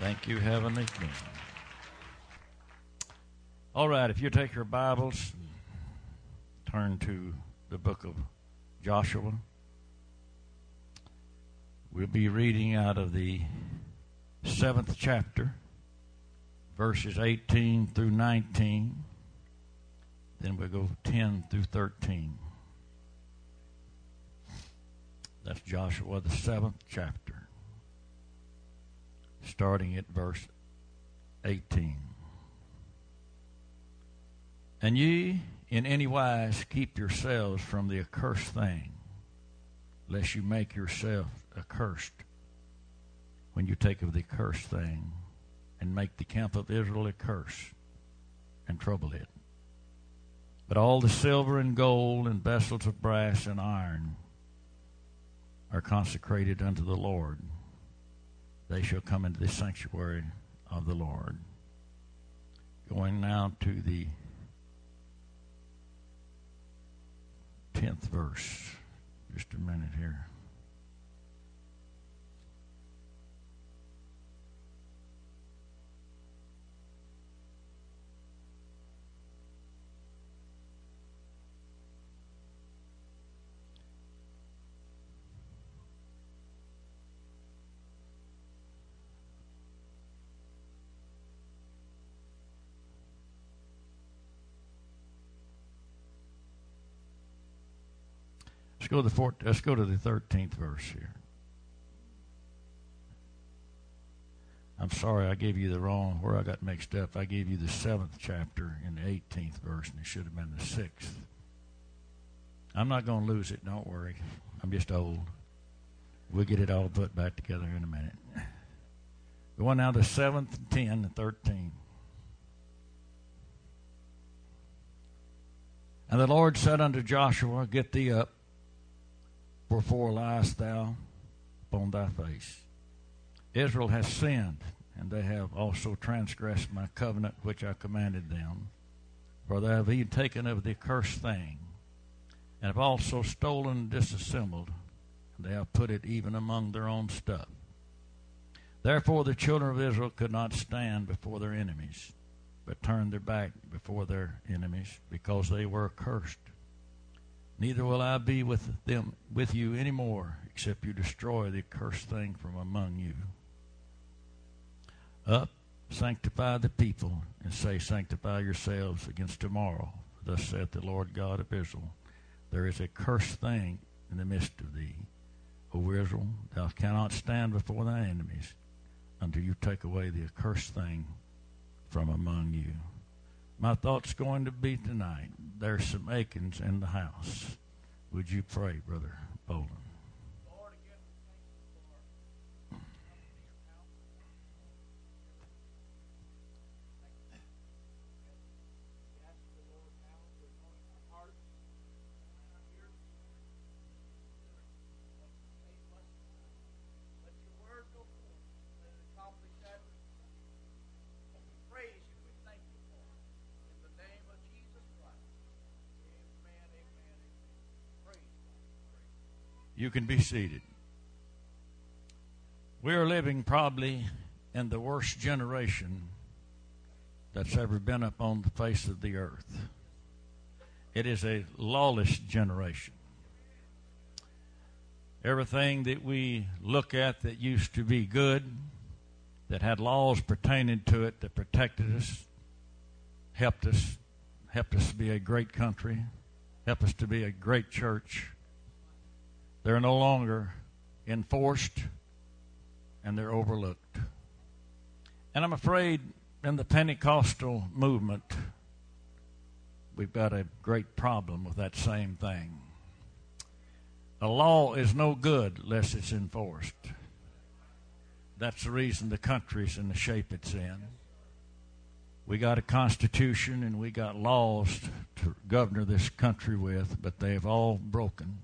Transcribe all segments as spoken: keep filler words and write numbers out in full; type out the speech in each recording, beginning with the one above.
Thank you, Heavenly King. All right, if you take your Bibles, turn to the book of Joshua. We'll be reading out of the seventh chapter, verses eighteen through nineteen. Then we'll go ten through thirteen. That's Joshua, the seventh chapter, starting at verse eighteen. And ye in any wise keep yourselves from the accursed thing, lest you make yourselves accursed when you take of the accursed thing, and make the camp of Israel a curse, and trouble it. But all the silver and gold and vessels of brass and iron are consecrated unto the Lord. They shall come into the sanctuary of the Lord. Going now to the tenth verse. Just a minute here. Go to the fourth, let's go to the thirteenth verse here. I'm sorry, I gave you the wrong, where I got mixed up. I gave you the seventh chapter and the eighteenth verse, and it should have been the sixth. I'm not going to lose it, don't worry. I'm just old. We'll get it all put back together in a minute. The one now, the seventh, ten, and thirteen. And the Lord said unto Joshua, get thee up, wherefore liest thou upon thy face? Israel hath sinned, and they have also transgressed my covenant which I commanded them. For they have even taken of the accursed thing, and have also stolen and disassembled, and they have put it even among their own stuff. Therefore the children of Israel could not stand before their enemies, but turned their back before their enemies, because they were accursed. Neither will I be with them with you any more, except you destroy the accursed thing from among you. Up, sanctify the people, and say, sanctify yourselves against tomorrow. For thus saith the Lord God of Israel, there is a cursed thing in the midst of thee, O Israel, thou cannot stand before thy enemies, until you take away the accursed thing from among you. My thought's going to be tonight, there's some Achans in the house. Would you pray, Brother Bolden? Lord, again, we thank you for coming to your house. We ask the Lord now to anoint our hearts and our ears. Let your word go forth. Let it accomplish that. We praise you. We thank you. Name of Jesus Christ. Amen, amen, amen. Praise God. You can be seated. We are living probably in the worst generation that's ever been upon the face of the earth. It is a lawless generation. Everything that we look at that used to be good, that had laws pertaining to it that protected us, helped us, helped us to be a great country, helped us to be a great church. They're no longer enforced, and they're overlooked. And I'm afraid in the Pentecostal movement, we've got a great problem with that same thing. A law is no good unless it's enforced. That's the reason the country's in the shape it's in. We got a constitution and we got laws to govern this country with, but they've all broken.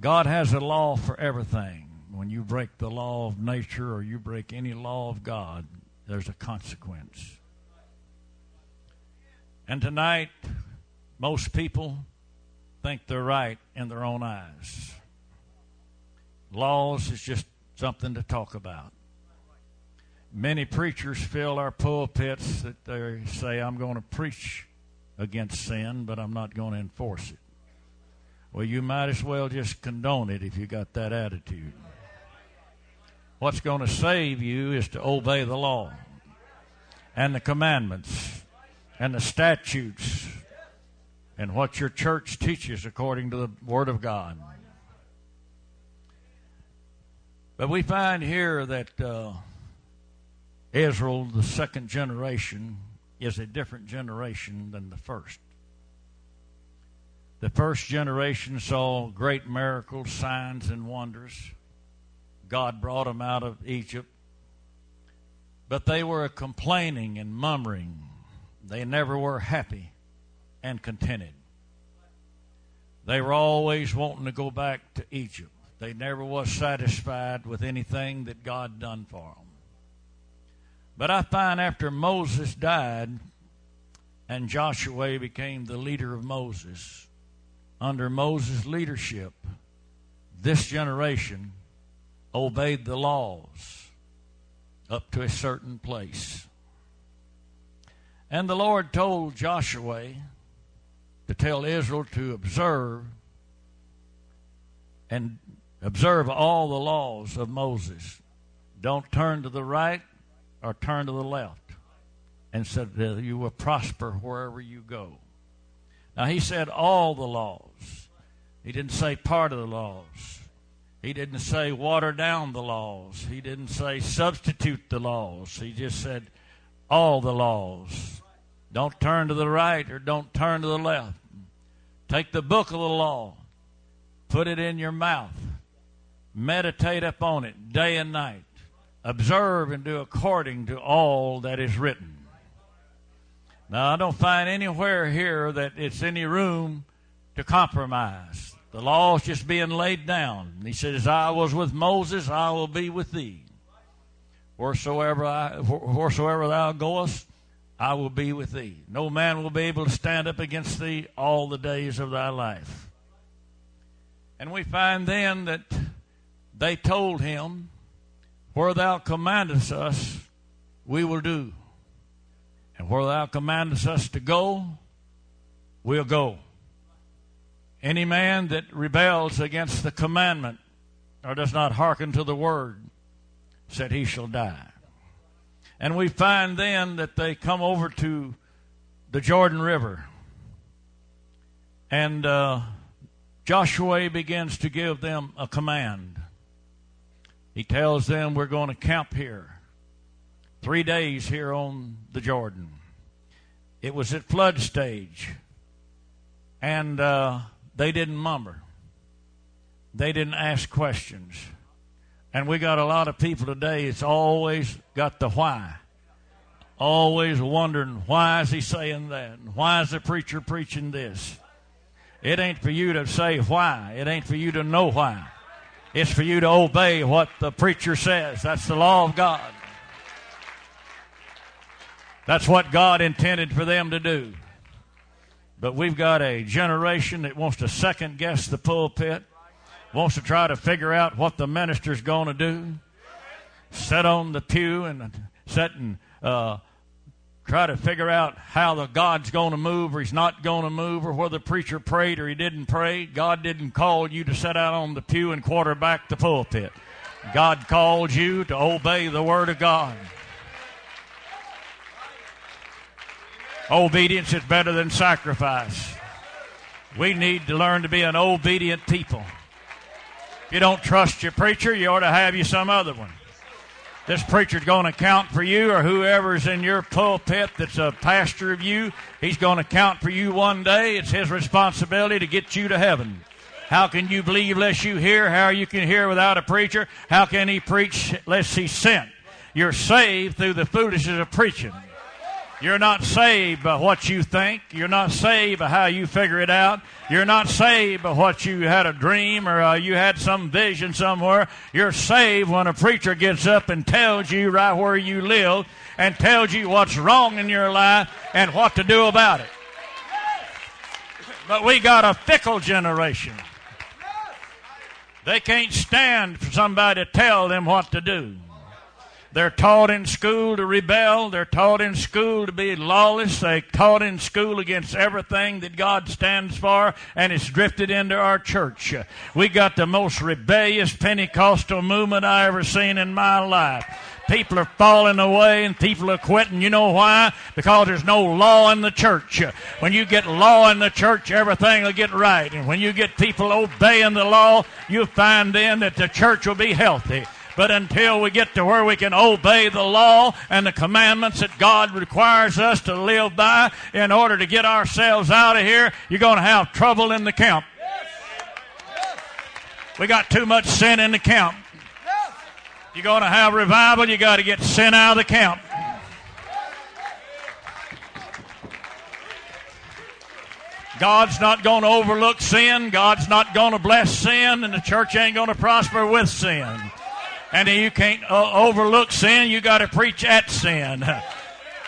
God has a law for everything. When you break the law of nature or you break any law of God, there's a consequence. And tonight, most people think they're right in their own eyes. Laws is just something to talk about. Many preachers fill our pulpits that they say, I'm going to preach against sin, but I'm not going to enforce it. Well, you might as well just condone it if you got that attitude. What's going to save you is to obey the law and the commandments and the statutes and what your church teaches according to the Word of God. But we find here that uh, Israel, the second generation, is a different generation than the first. The first generation saw great miracles, signs, and wonders. God brought them out of Egypt. But they were complaining and murmuring. They never were happy and contented. They were always wanting to go back to Egypt. They never was satisfied with anything that God done for them. But I find after Moses died and Joshua became the leader of Moses, under Moses' leadership, this generation obeyed the laws up to a certain place. And the Lord told Joshua to tell Israel to observe and observe all the laws of Moses. Don't turn to the right or turn to the left. And so that you will prosper wherever you go. Now, he said all the laws. He didn't say part of the laws. He didn't say water down the laws. He didn't say substitute the laws. He just said all the laws. Don't turn to the right or don't turn to the left. Take the book of the law. Put it in your mouth. Meditate upon it day and night. Observe and do according to all that is written. Now, I don't find anywhere here that it's any room to compromise. The law is just being laid down. He says, I was with Moses, I will be with thee. Wheresoever, I, wheresoever thou goest, I will be with thee. No man will be able to stand up against thee all the days of thy life. And we find then that they told him, where thou commandest us, we will do. And where thou commandest us to go, we'll go. Any man that rebels against the commandment or does not hearken to the word, said he shall die. And we find then that they come over to the Jordan River. And uh, Joshua begins to give them a command. He tells them, we're going to camp here. Three days here on the Jordan. It was at flood stage. And uh, they didn't mummer. They didn't ask questions. And we got a lot of people today, it's always got the why. Always wondering, why is he saying that? And why is the preacher preaching this? It ain't for you to say why. It ain't for you to know why. It's for you to obey what the preacher says. That's the law of God. That's what God intended for them to do. But we've got a generation that wants to second-guess the pulpit, wants to try to figure out what the minister's going to do, sit on the pew and sit and uh, try to figure out how the God's going to move or he's not going to move or whether the preacher prayed or he didn't pray. God didn't call you to sit out on the pew and quarterback the pulpit. God called you to obey the Word of God. Obedience is better than sacrifice. We need to learn to be an obedient people. If you don't trust your preacher, you ought to have you some other one. This preacher's going to count for you, or whoever's in your pulpit that's a pastor of you, he's going to count for you one day. It's his responsibility to get you to heaven. How can you believe lest you hear? How you can hear without a preacher? How can he preach lest he's sent? You're saved through the foolishness of preaching. You're not saved by what you think. You're not saved by how you figure it out. You're not saved by what you had a dream or uh, you had some vision somewhere. You're saved when a preacher gets up and tells you right where you live and tells you what's wrong in your life and what to do about it. But we got a fickle generation. They can't stand for somebody to tell them what to do. They're taught in school to rebel. They're taught in school to be lawless. They're taught in school against everything that God stands for, and it's drifted into our church. We got the most rebellious Pentecostal movement I ever seen in my life. People are falling away and people are quitting. You know why? Because there's no law in the church. When you get law in the church, everything will get right. And when you get people obeying the law, you'll find then that the church will be healthy. But until we get to where we can obey the law and the commandments that God requires us to live by in order to get ourselves out of here, you're going to have trouble in the camp. We got too much sin in the camp. You're going to have revival, you got to get sin out of the camp. God's not going to overlook sin. God's not going to bless sin, and the church ain't going to prosper with sin. And you can't uh, overlook sin. You got to preach at sin.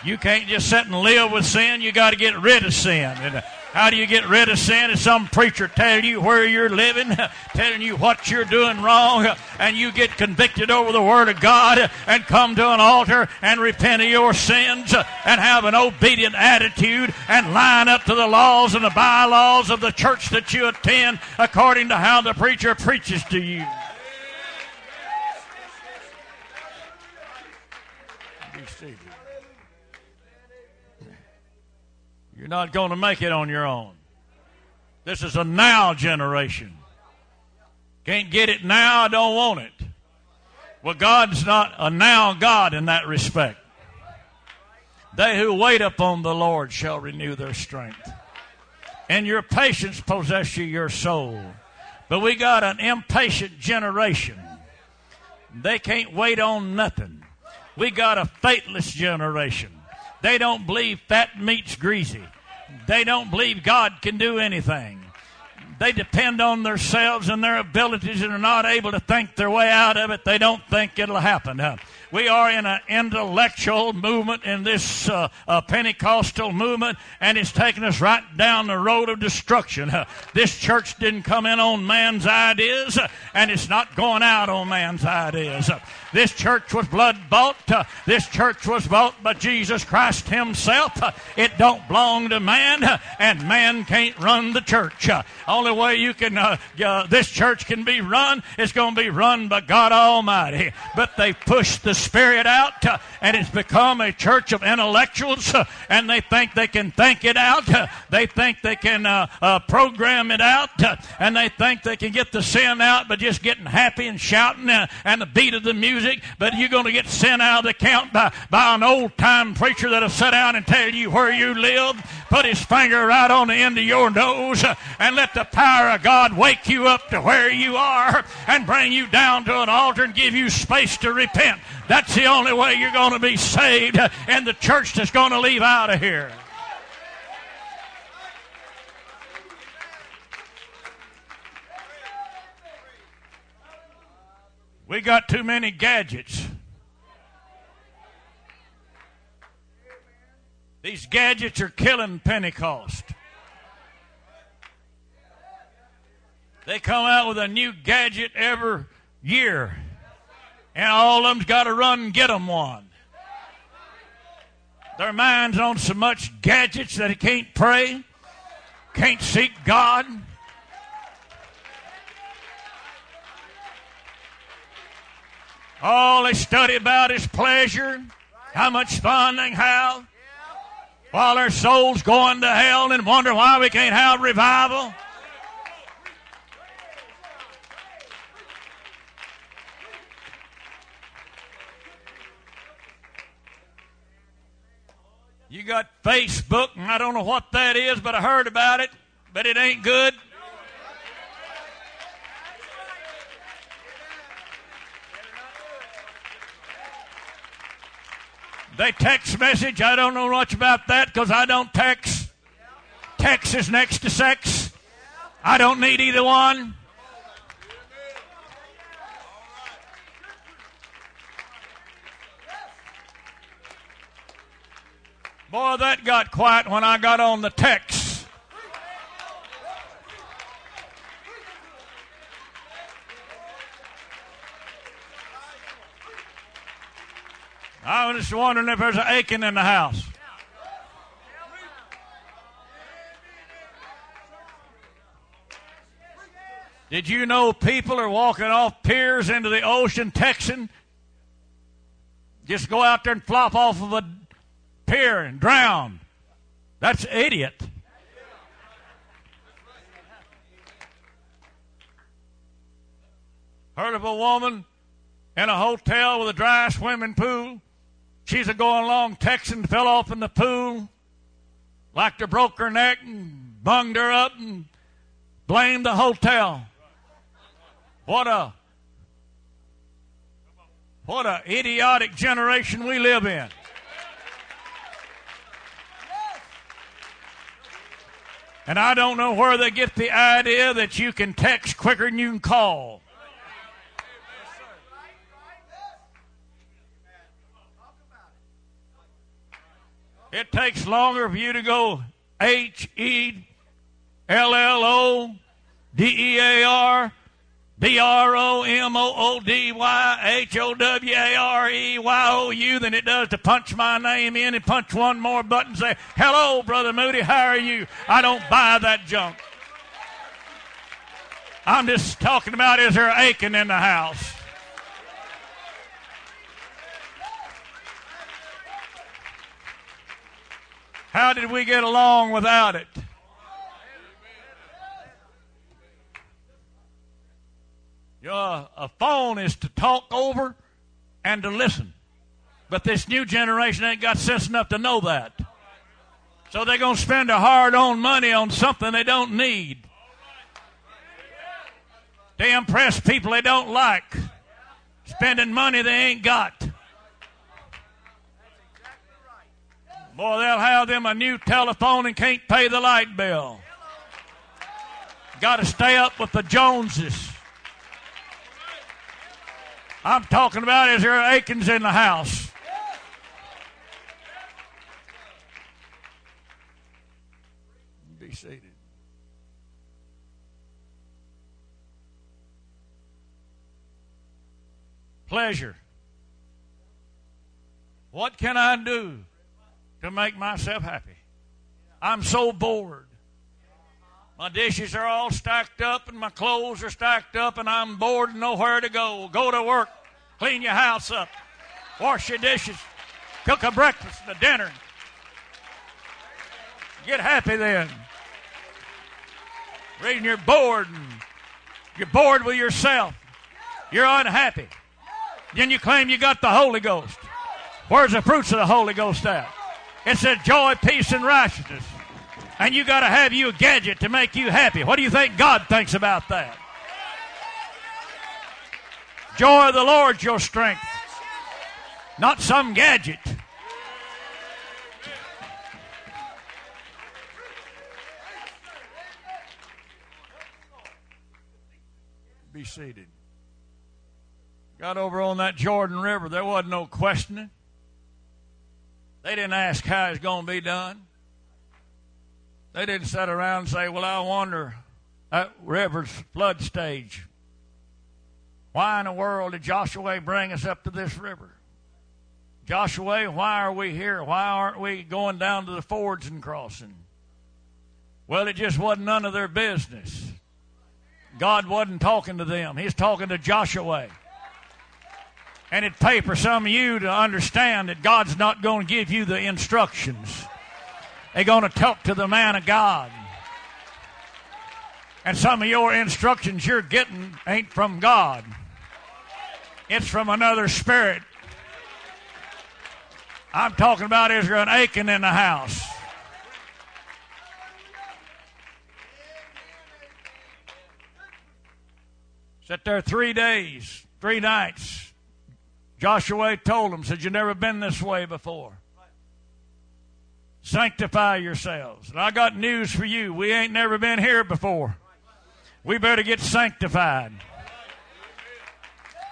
You can't just sit and live with sin. You got to get rid of sin. And, uh, How do you get rid of sin? Is some preacher telling you where you're living, telling you what you're doing wrong, and you get convicted over the Word of God and come to an altar and repent of your sins and have an obedient attitude and line up to the laws and the bylaws of the church that you attend according to how the preacher preaches to you. You're not going to make it on your own. This is a now generation. Can't get it now, I don't want it. Well, God's not a now God in that respect. They who wait upon the Lord shall renew their strength. And your patience possess you your soul. But we got an impatient generation. They can't wait on nothing. We got a faithless generation. They don't believe fat meat's greasy. They don't believe God can do anything. They depend on themselves and their abilities and are not able to think their way out of it. They don't think it'll happen. Huh? We are in an intellectual movement in this uh, uh, Pentecostal movement, and it's taking us right down the road of destruction. Huh? This church didn't come in on man's ideas, uh, and it's not going out on man's ideas. Uh, This church was blood-bought. Uh, this church was bought by Jesus Christ himself. Uh, it don't belong to man, uh, and man can't run the church. Uh, only way you can, uh, uh, this church can be run, it's going to be run by God Almighty. But they pushed the Spirit out, uh, and it's become a church of intellectuals, uh, and they think they can think it out. Uh, they think they can uh, uh, program it out, uh, and they think they can get the sin out by just getting happy and shouting uh, and the beat of the music. But you're going to get sent out of the camp by, by an old-time preacher that'll sit down and tell you where you live, put his finger right on the end of your nose, and let the power of God wake you up to where you are and bring you down to an altar and give you space to repent. That's the only way you're going to be saved, and the church that's going to leave out of here. We got too many gadgets. These gadgets are killing Pentecost. They come out with a new gadget every year, and all of them's got to run and get them one. Their mind's on so much gadgets that it can't pray, can't seek God. All they study about is pleasure, how much fun they have, while their soul's going to hell and wonder why we can't have revival. You got Facebook, and I don't know what that is, but I heard about it, but it ain't good. They text message. I don't know much about that because I don't text. Text is next to sex. I don't need either one. Boy, that got quiet when I got on the text. I was just wondering if there's an Achan in the house. Did you know people are walking off piers into the ocean, Texan? Just go out there and flop off of a pier and drown. That's an idiot. Heard of a woman in a hotel with a dry swimming pool. She's a going along Texan, fell off in the pool, like they broke her neck and bunged her up and blamed the hotel. What a what a idiotic generation we live in. And I don't know where they get the idea that you can text quicker than you can call. It takes longer for you to go H E L L O D E A R B R O M O O D Y H O W A R E Y O U than it does to punch my name in and punch one more button and say, hello, Brother Moody, how are you? I don't buy that junk. I'm just talking about, is there an Achan in the house? How did we get along without it? Your, a phone is to talk over and to listen. But this new generation ain't got sense enough to know that. So they're going to spend their hard-earned money on something they don't need. They impress people they don't like. Spending money they ain't got. Boy, they'll have them a new telephone and can't pay the light bill. Got to stay up with the Joneses. I'm talking about, is there Achans in the house? Be seated. Pleasure. What can I do to make myself happy? I'm so bored. My dishes are all stacked up and my clothes are stacked up and I'm bored and nowhere to go. Go to work, clean your house up, wash your dishes, cook a breakfast and a dinner. Get happy then. Reason you're bored and you're bored with yourself. You're unhappy. Then you claim you got the Holy Ghost. Where's the fruits of the Holy Ghost at? It says joy, peace, and righteousness. And you got to have you a gadget to make you happy. What do you think God thinks about that? Joy of the Lord's your strength, not some gadget. Be seated. Got over on that Jordan River, there wasn't no questioning. They didn't ask how it's going to be done. They didn't sit around and say, well, I wonder at river's flood stage, why in the world did Joshua bring us up to this river? Joshua, why are we here? Why aren't we going down to the fords and crossing? Well, it just wasn't none of their business. God wasn't talking to them. He's talking to Joshua. And it'd pay for some of you to understand that God's not going to give you the instructions. They're going to talk to the man of God. And some of your instructions you're getting ain't from God. It's from another spirit. I'm talking about, is there an Achan in the house? Sit there three days, three nights. Joshua told them, said, you've never been this way before. Sanctify yourselves. And I got news for you. We ain't never been here before. We better get sanctified.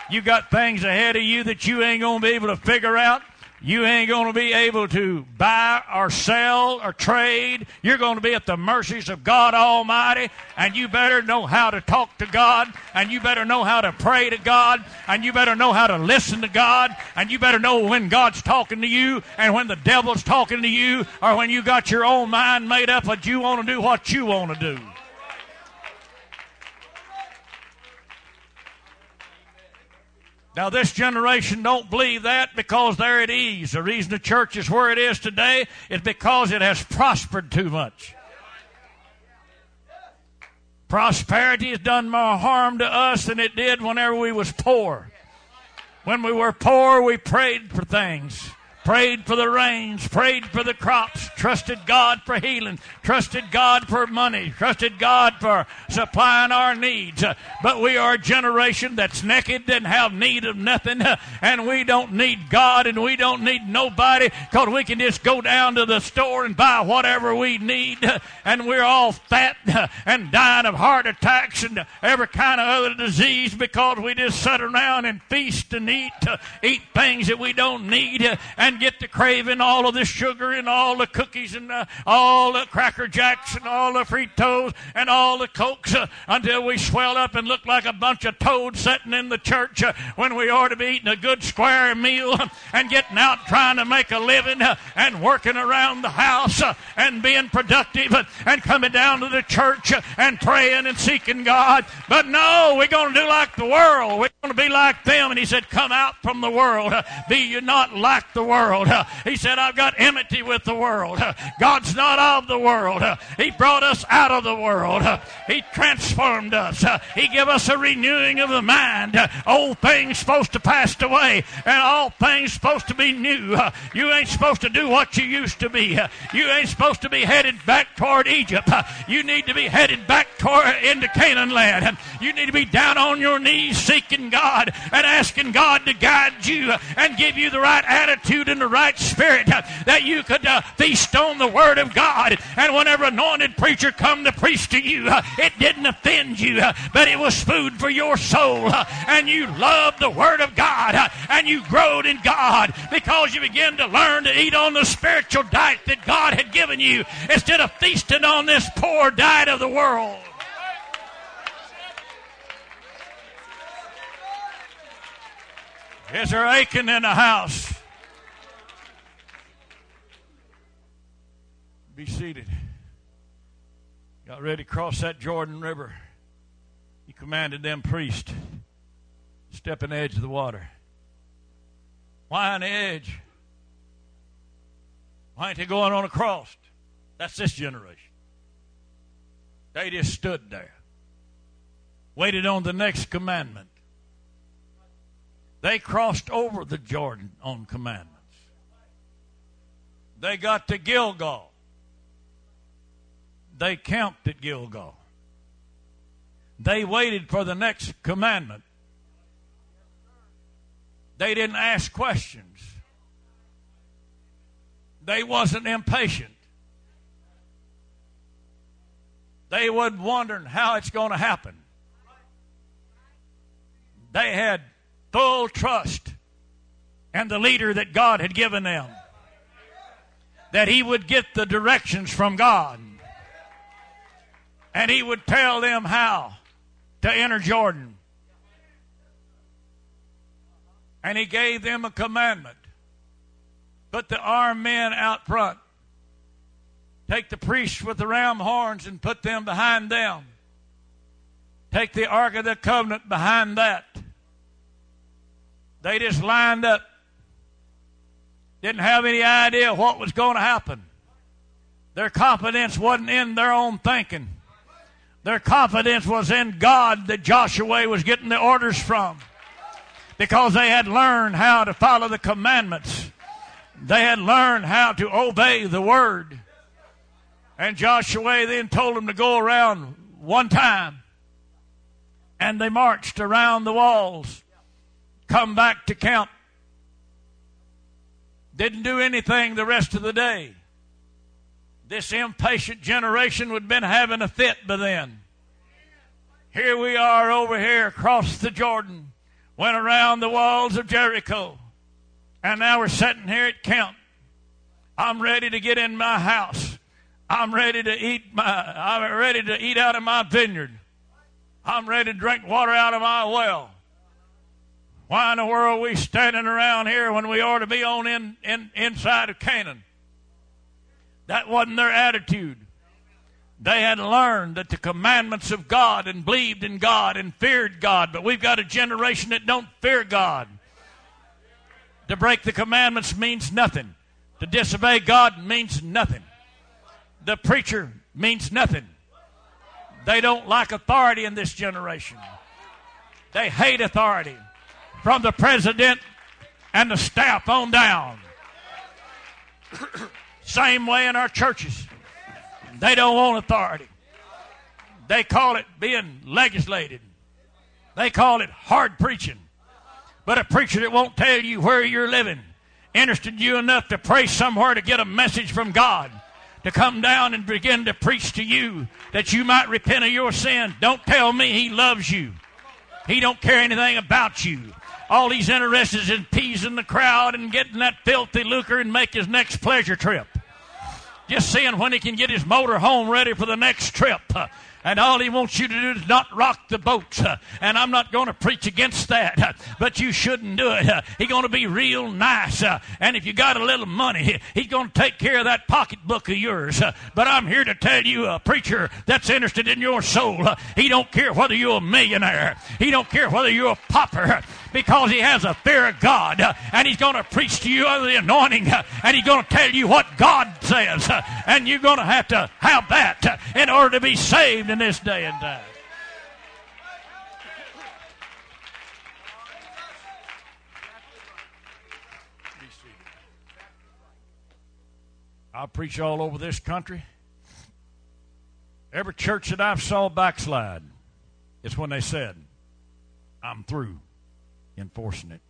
You got things ahead of you that you ain't going to be able to figure out. You ain't going to be able to buy or sell or trade. You're going to be at the mercies of God Almighty, and you better know how to talk to God, and you better know how to pray to God, and you better know how to listen to God, and you better know when God's talking to you and when the devil's talking to you, or when you got your own mind made up that you want to do what you want to do. Now, this generation don't believe that because they're at ease. The reason the church is where it is today is because it has prospered too much. Prosperity has done more harm to us than it did whenever we was poor. When we were poor, we prayed for things. Prayed for the rains, prayed for the crops, trusted God for healing, trusted God for money, trusted God for supplying our needs. But we are a generation that's naked and have need of nothing, and we don't need God and we don't need nobody, because we can just go down to the store and buy whatever we need, and we're all fat and dying of heart attacks and every kind of other disease because we just sit around and feast and eat, eat things that we don't need, and And get the craving, all of the sugar and all the cookies and uh, all the Cracker Jacks and all the Fritos and all the Cokes uh, until we swell up and look like a bunch of toads sitting in the church uh, when we ought to be eating a good square meal uh, and getting out trying to make a living uh, and working around the house uh, and being productive uh, and coming down to the church uh, and praying and seeking God. But no, we're going to do like the world. We're going to be like them. And he said, come out from the world. Uh, be you not like the world. World. Uh, he said, I've got enmity with the world. Uh, God's not of the world. Uh, he brought us out of the world. Uh, he transformed us. Uh, he gave us a renewing of the mind. Uh, old things supposed to pass away and all things supposed to be new. Uh, you ain't supposed to do what you used to be. Uh, you ain't supposed to be headed back toward Egypt. Uh, you need to be headed back toward into Canaan land. Uh, you need to be down on your knees seeking God and asking God to guide you uh, and give you the right attitude in the right spirit uh, that you could uh, feast on the Word of God. And whenever anointed preacher come to preach to you, uh, it didn't offend you, uh, but it was food for your soul. Uh, and you loved the Word of God, uh, and you growed in God because you began to learn to eat on the spiritual diet that God had given you instead of feasting on this poor diet of the world. Is there Achan in the house? Be seated. Got ready to cross that Jordan River. He commanded them priests, step an edge of the water. Why an edge? Why ain't they going on across? That's this generation. They just stood there, waited on the next commandment. They crossed over the Jordan on commandments. They got to Gilgal. They camped at Gilgal. They waited for the next commandment. They didn't ask questions. They wasn't impatient. They wasn't wondering how it's going to happen. They had full trust in the leader that God had given them, that he would get the directions from God. And he would tell them how to enter Jordan. And he gave them a commandment. Put the armed men out front. Take the priests with the ram horns and put them behind them. Take the Ark of the Covenant behind that. They just lined up. Didn't have any idea what was going to happen. Their confidence wasn't in their own thinking. Their confidence was in God that Joshua was getting the orders from, because they had learned how to follow the commandments. They had learned how to obey the word. And Joshua then told them to go around one time. And they marched around the walls, come back to camp. Didn't do anything the rest of the day. This impatient generation would have been having a fit by then. Here we are over here across the Jordan, went around the walls of Jericho, And now we're sitting here at camp. I'm ready to get in my house. I'm ready to eat my, I'm ready to eat out of my vineyard. I'm ready to drink water out of my well. Why in the world are we standing around here when we ought to be on in, in inside of Canaan? That wasn't their attitude. They had learned that the commandments of God and believed in God and feared God. But we've got a generation that don't fear God. To break the commandments means nothing. To disobey God means nothing. The preacher means nothing. They don't like authority in this generation. They hate authority from the president and the staff on down. Same way in our churches. They don't want authority. They call it being legislated. They call it hard preaching. But a preacher that won't tell you where you're living interested you enough to pray somewhere to get a message from God, to come down and begin to preach to you that you might repent of your sin. Don't tell me he loves you. He don't care anything about you. All he's interested is in appeasing the crowd and getting that filthy lucre and make his next pleasure trip. Just seeing when he can get his motor home ready for the next trip. And all he wants you to do is not rock the boat. And I'm not going to preach against that. But you shouldn't do it. He's going to be real nice. And if you got a little money, he's going to take care of that pocketbook of yours. But I'm here to tell you, a preacher that's interested in your soul, he don't care whether you're a millionaire. He don't care whether you're a pauper. Because he has a fear of God. And he's going to preach to you under the anointing. And he's going to tell you what God says. And you're going to have to have that in order to be saved in this day and time. I preach all over this country. Every church that I've saw backslide, it's when they said, I'm through enforcing it.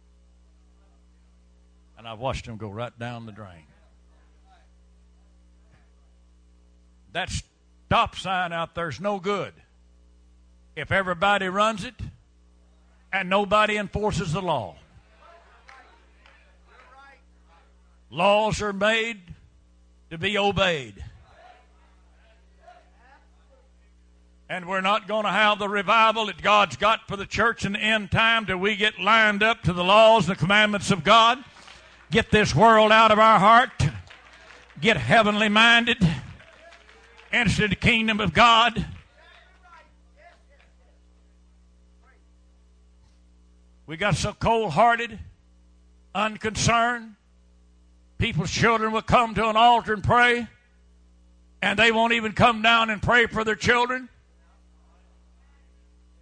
And I've watched them go right down the drain. That stop sign out there's no good if everybody runs it and nobody enforces the law. Laws are made to be obeyed. And we're not going to have the revival that God's got for the church in the end time till we get lined up to the laws and the commandments of God, get this world out of our heart, get heavenly minded, enter the kingdom of God. We got so cold-hearted, unconcerned, people's children will come to an altar and pray, and they won't even come down and pray for their children.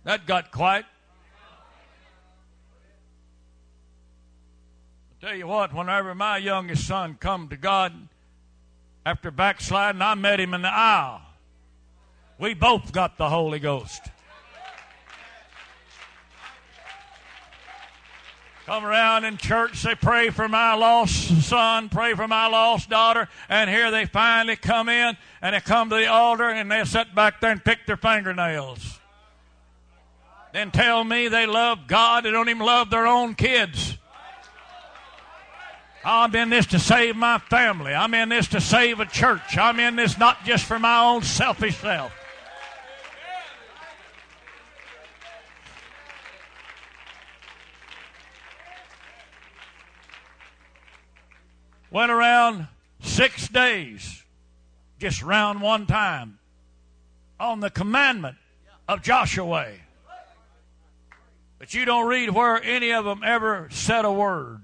That got quiet. I tell you what, whenever my youngest son come to God after backsliding, I met him in the aisle. We both got the Holy Ghost. Come around in church, they pray for my lost son, pray for my lost daughter, and here they finally come in, and they come to the altar, and they sit back there and pick their fingernails. Then tell me they love God and don't even love their own kids. I'm in this to save my family. I'm in this to save a church. I'm in this not just for my own selfish self. Went around six days, just round one time, on the commandment of Joshua. But you don't read where any of them ever said a word.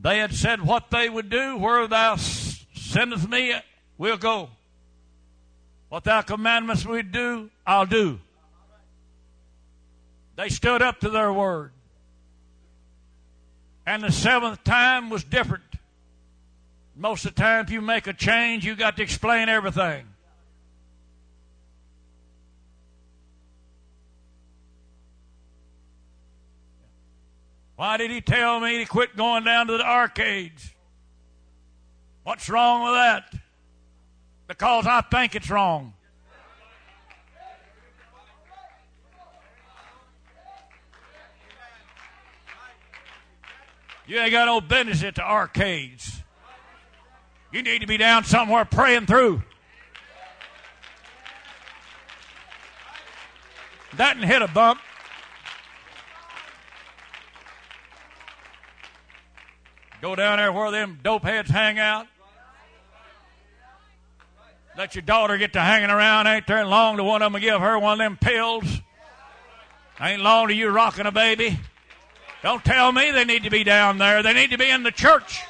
They had said what they would do. Where thou sendest me, we'll go. What thy commandments we do, I'll do. They stood up to their word. And the seventh time was different. Most of the time, if you make a change, you got to explain everything. Why did he tell me to quit going down to the arcades? What's wrong with that? Because I think it's wrong. You ain't got no business at the arcades. You need to be down somewhere praying through. That didn't hit a bump. Go down there where them dope heads hang out. Let your daughter get to hanging around. Ain't there long to one of them give her one of them pills. Ain't long to you rocking a baby. Don't tell me they need to be down there. They need to be in the church.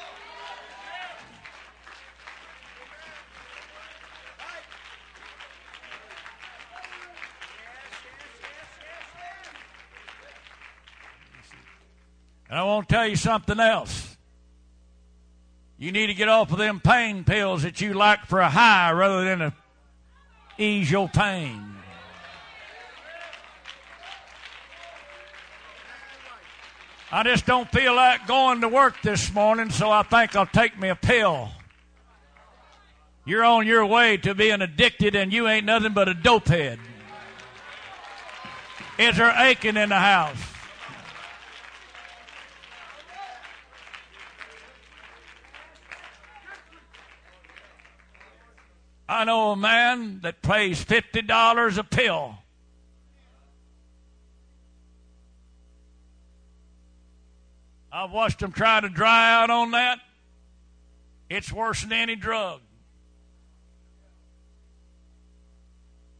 And I want to tell you something else. You need to get off of them pain pills that you like for a high rather than to ease your pain. I just don't feel like going to work this morning, so I think I'll take me a pill. You're on your way to being addicted, and you ain't nothing but a dopehead. Is there aching in the house? I know a man that pays fifty dollars a pill. I've watched him try to dry out on that. It's worse than any drug.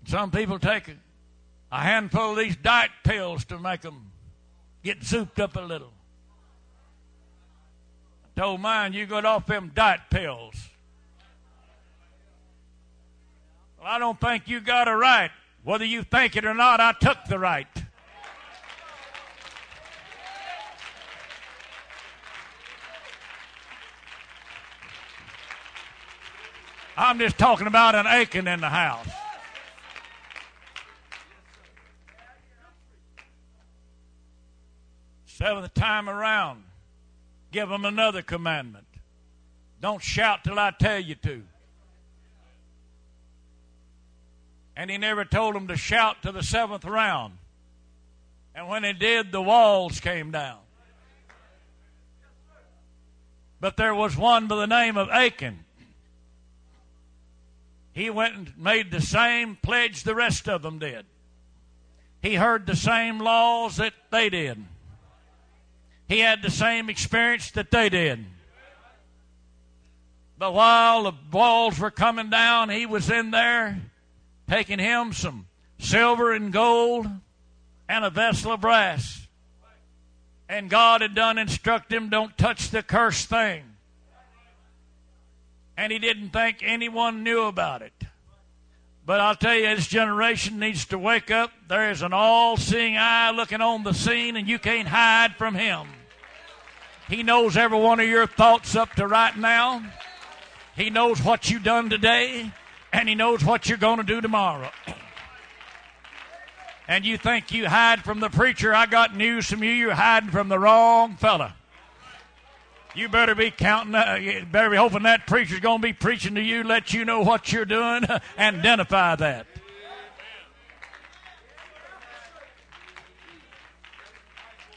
Some people take a handful of these diet pills to make them get souped up a little. I told mine, you got off them diet pills. Well, I don't think you got a right. Whether you think it or not, I took the right. I'm just talking about an Achan in the house. Seventh time around, give them another commandment. Don't shout till I tell you to. And he never told them to shout to the seventh round. And when they did, the walls came down. But there was one by the name of Achan. He went and made the same pledge the rest of them did. He heard the same laws that they did. He had the same experience that they did. But while the walls were coming down, he was in there, taking him some silver and gold and a vessel of brass. And God had done instruct him, don't touch the cursed thing. And he didn't think anyone knew about it. But I'll tell you, this generation needs to wake up. There is an all-seeing eye looking on the scene, and you can't hide from him. He knows every one of your thoughts up to right now. He knows what you done today. And he knows what you're going to do tomorrow. And you think you hide from the preacher. I got news from you. You're hiding from the wrong fella. You better be counting. Uh, you better be hoping that preacher's going to be preaching to you, let you know what you're doing, and identify that.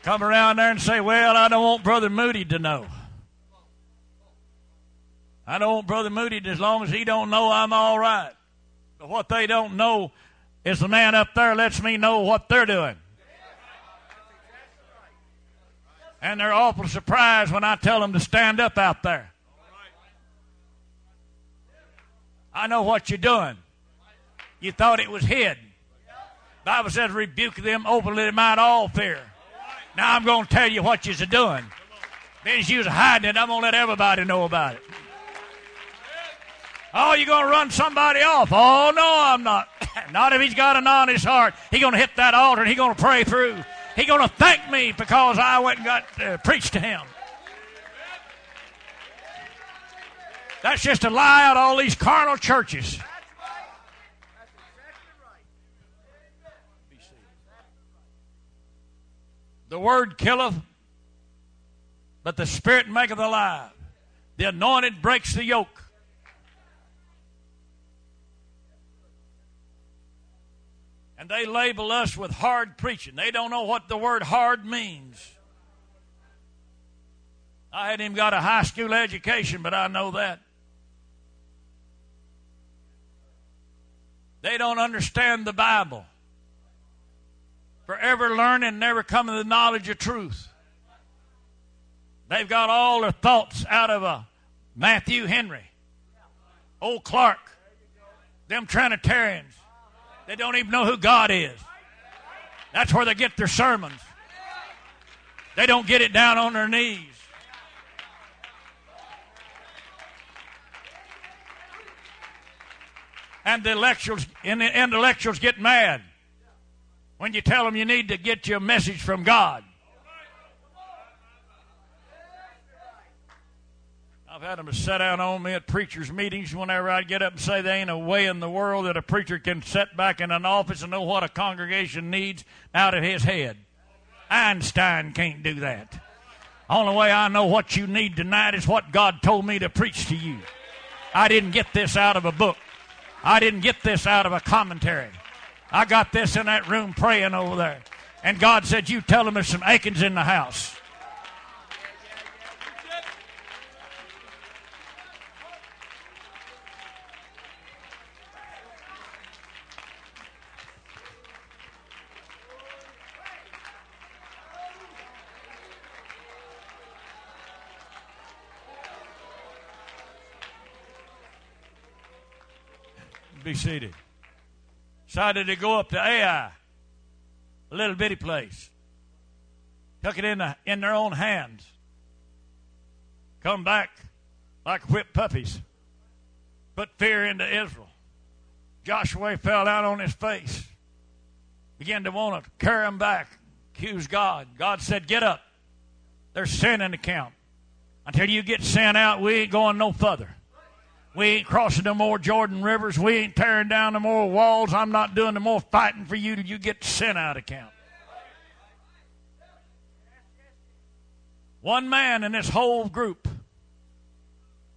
Come around there and say, well, I don't want Brother Moody to know. I don't want Brother Moody, as long as he don't know, I'm all right. But what they don't know is the man up there lets me know what they're doing. And they're awful surprised when I tell them to stand up out there. I know what you're doing. You thought it was hid. The Bible says rebuke them openly, they might all fear. Now I'm going to tell you what you're doing. Then you're hiding it, I'm going to let everybody know about it. Oh, you're going to run somebody off. Oh, no, I'm not. Not if he's got an honest heart. He's going to hit that altar and he's going to pray through. He's going to thank me because I went and got uh, preached to him. That's just a lie out of all these carnal churches. That's right. That's exactly right. Amen. The word killeth, but the Spirit maketh alive. The anointed breaks the yoke. And they label us with hard preaching. They don't know what the word hard means. I hadn't even got a high school education, but I know that. They don't understand the Bible. Forever learning, never coming to the knowledge of truth. They've got all their thoughts out of a Matthew Henry, old Clark, them Trinitarians. They don't even know who God is. That's where they get their sermons. They don't get it down on their knees. And the intellectuals, and the intellectuals get mad when you tell them you need to get your message from God. I've had them to sit down on me at preachers' meetings whenever I'd get up and say there ain't a way in the world that a preacher can sit back in an office and know what a congregation needs out of his head. Einstein can't do that. Only way I know what you need tonight is what God told me to preach to you. I didn't get this out of a book. I didn't get this out of a commentary. I got this in that room praying over there. And God said, you tell them there's some Achans in the house. Be seated. Decided to go up to Ai, a little bitty place. Took it in the, in their own hands. Come back like whipped puppies. Put fear into Israel. Joshua fell down on his face. Began to want to carry him back. Accuse God. God said, get up. There's sin in the camp. Until you get sin out, we ain't going no further. We ain't crossing no more Jordan rivers. We ain't tearing down no more walls. I'm not doing no more fighting for you till you get sin out of camp. One man in this whole group,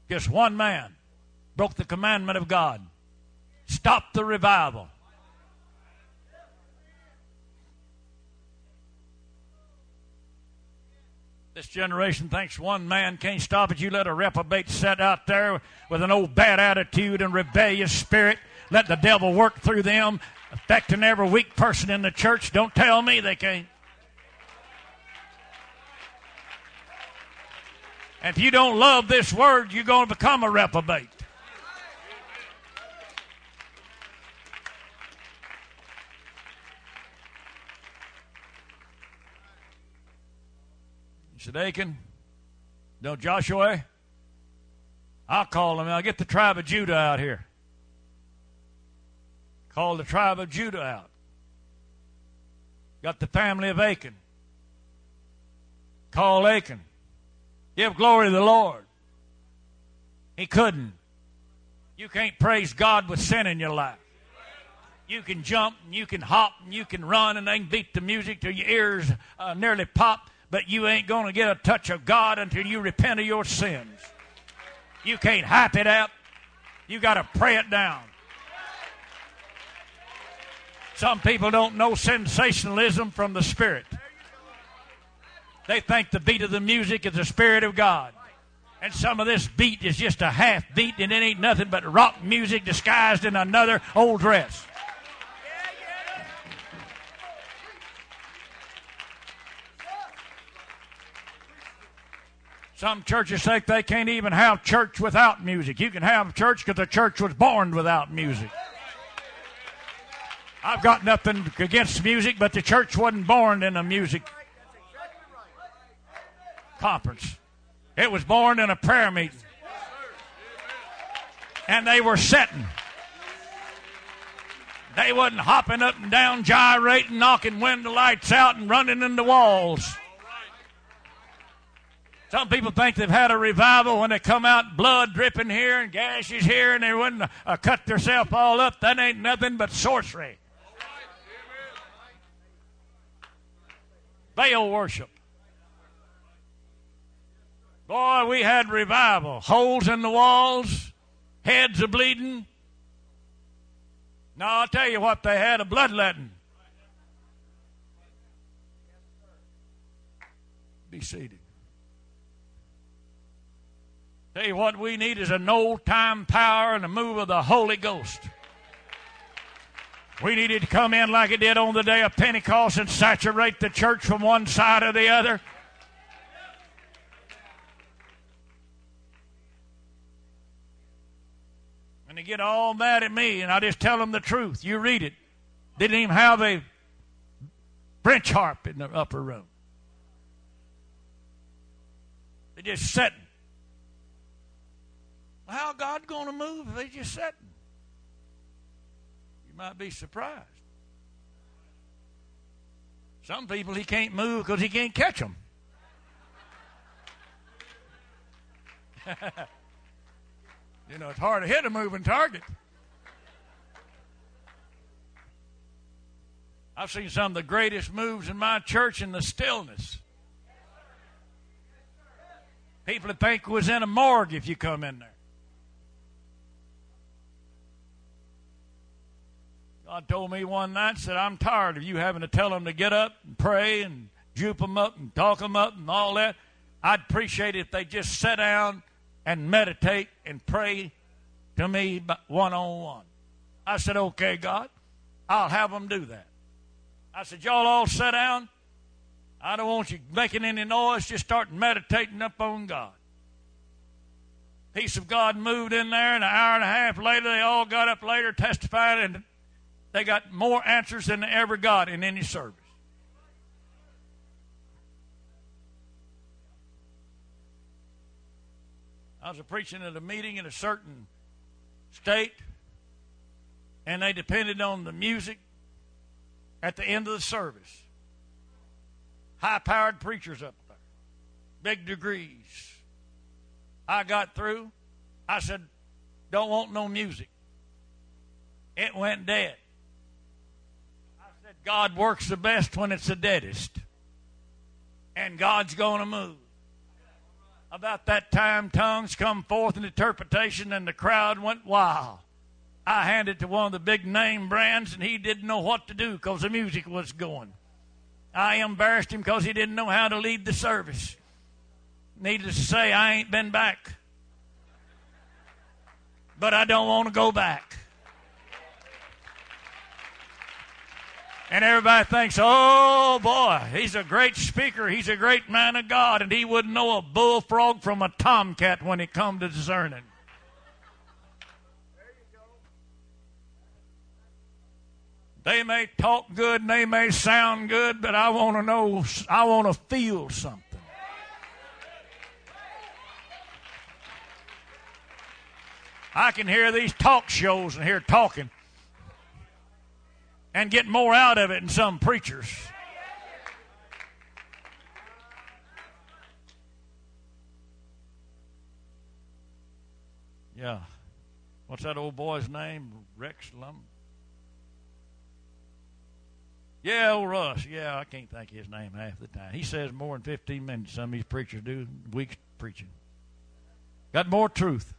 just one man, broke the commandment of God. Stopped the revival. This generation thinks one man can't stop it. You let a reprobate sit out there with an old bad attitude and rebellious spirit. Let the devil work through them, affecting every weak person in the church. Don't tell me they can't. And if you don't love this word, you're going to become a reprobate. Said, Achan, no, Joshua, I'll call them. I'll get the tribe of Judah out here. Called the tribe of Judah out. Got the family of Achan. Call Achan. Give glory to the Lord. He couldn't. You can't praise God with sin in your life. You can jump and you can hop and you can run and they can beat the music till your ears uh, nearly pop. But you ain't going to get a touch of God until you repent of your sins. You can't hype it up. You got to pray it down. Some people don't know sensationalism from the Spirit. They think the beat of the music is the Spirit of God. And some of this beat is just a half beat and it ain't nothing but rock music disguised in another old dress. Some churches think they can't even have church without music. You can have church because the church was born without music. I've got nothing against music, but the church wasn't born in a music conference. It was born in a prayer meeting. And they were sitting. They wasn't hopping up and down, gyrating, knocking window lights out and running into walls. Some people think they've had a revival when they come out, blood dripping here and gashes here, and they wouldn't uh, cut themselves all up. That ain't nothing but sorcery. Baal worship. Boy, we had revival. Holes in the walls, heads a-bleeding. Now, I'll tell you what, they had a bloodletting. Be seated. Tell you what we need is an old-time power and a move of the Holy Ghost. We need it to come in like it did on the day of Pentecost and saturate the church from one side or the other. And they get all mad at me, and I just tell them the truth. You read it. They didn't even have a French harp in the upper room. They just sitting. How God going to move if they just sitting? You might be surprised. Some people he can't move because he can't catch them. You know, it's hard to hit a moving target. I've seen some of the greatest moves in my church in the stillness. People that think was in a morgue if you come in there. God told me one night, said, I'm tired of you having to tell them to get up and pray and jupe them up and talk them up and all that. I'd appreciate it if they just sat down and meditate and pray to me one-on-one. I said, okay, God, I'll have them do that. I said, y'all all sit down. I don't want you making any noise. Just start meditating upon God. Peace of God moved in there, and an hour and a half later, they all got up later, testified, and they got more answers than they ever got in any service. I was preaching at a meeting in a certain state, and they depended on the music at the end of the service. High-powered preachers up there, big degrees. I got through. I said, don't want no music. It went dead. God works the best when it's the deadest. And God's going to move. About that time, tongues come forth in interpretation, and the crowd went wild. I handed it to one of the big name brands, and he didn't know what to do because the music was going. I embarrassed him because he didn't know how to lead the service. Needless to say, I ain't been back. But I don't want to go back. And everybody thinks, oh, boy, he's a great speaker. He's a great man of God. And he wouldn't know a bullfrog from a tomcat when it comes to discerning. There you go. They may talk good and they may sound good, but I want to know, I want to feel something. I can hear these talk shows and hear talking and get more out of it than some preachers. Yeah. What's that old boy's name? Rex Lum? Yeah, old Russ. Yeah, I can't think of his name half the time. He says more in fifteen minutes than some of these preachers do, weeks preaching. Got more truth.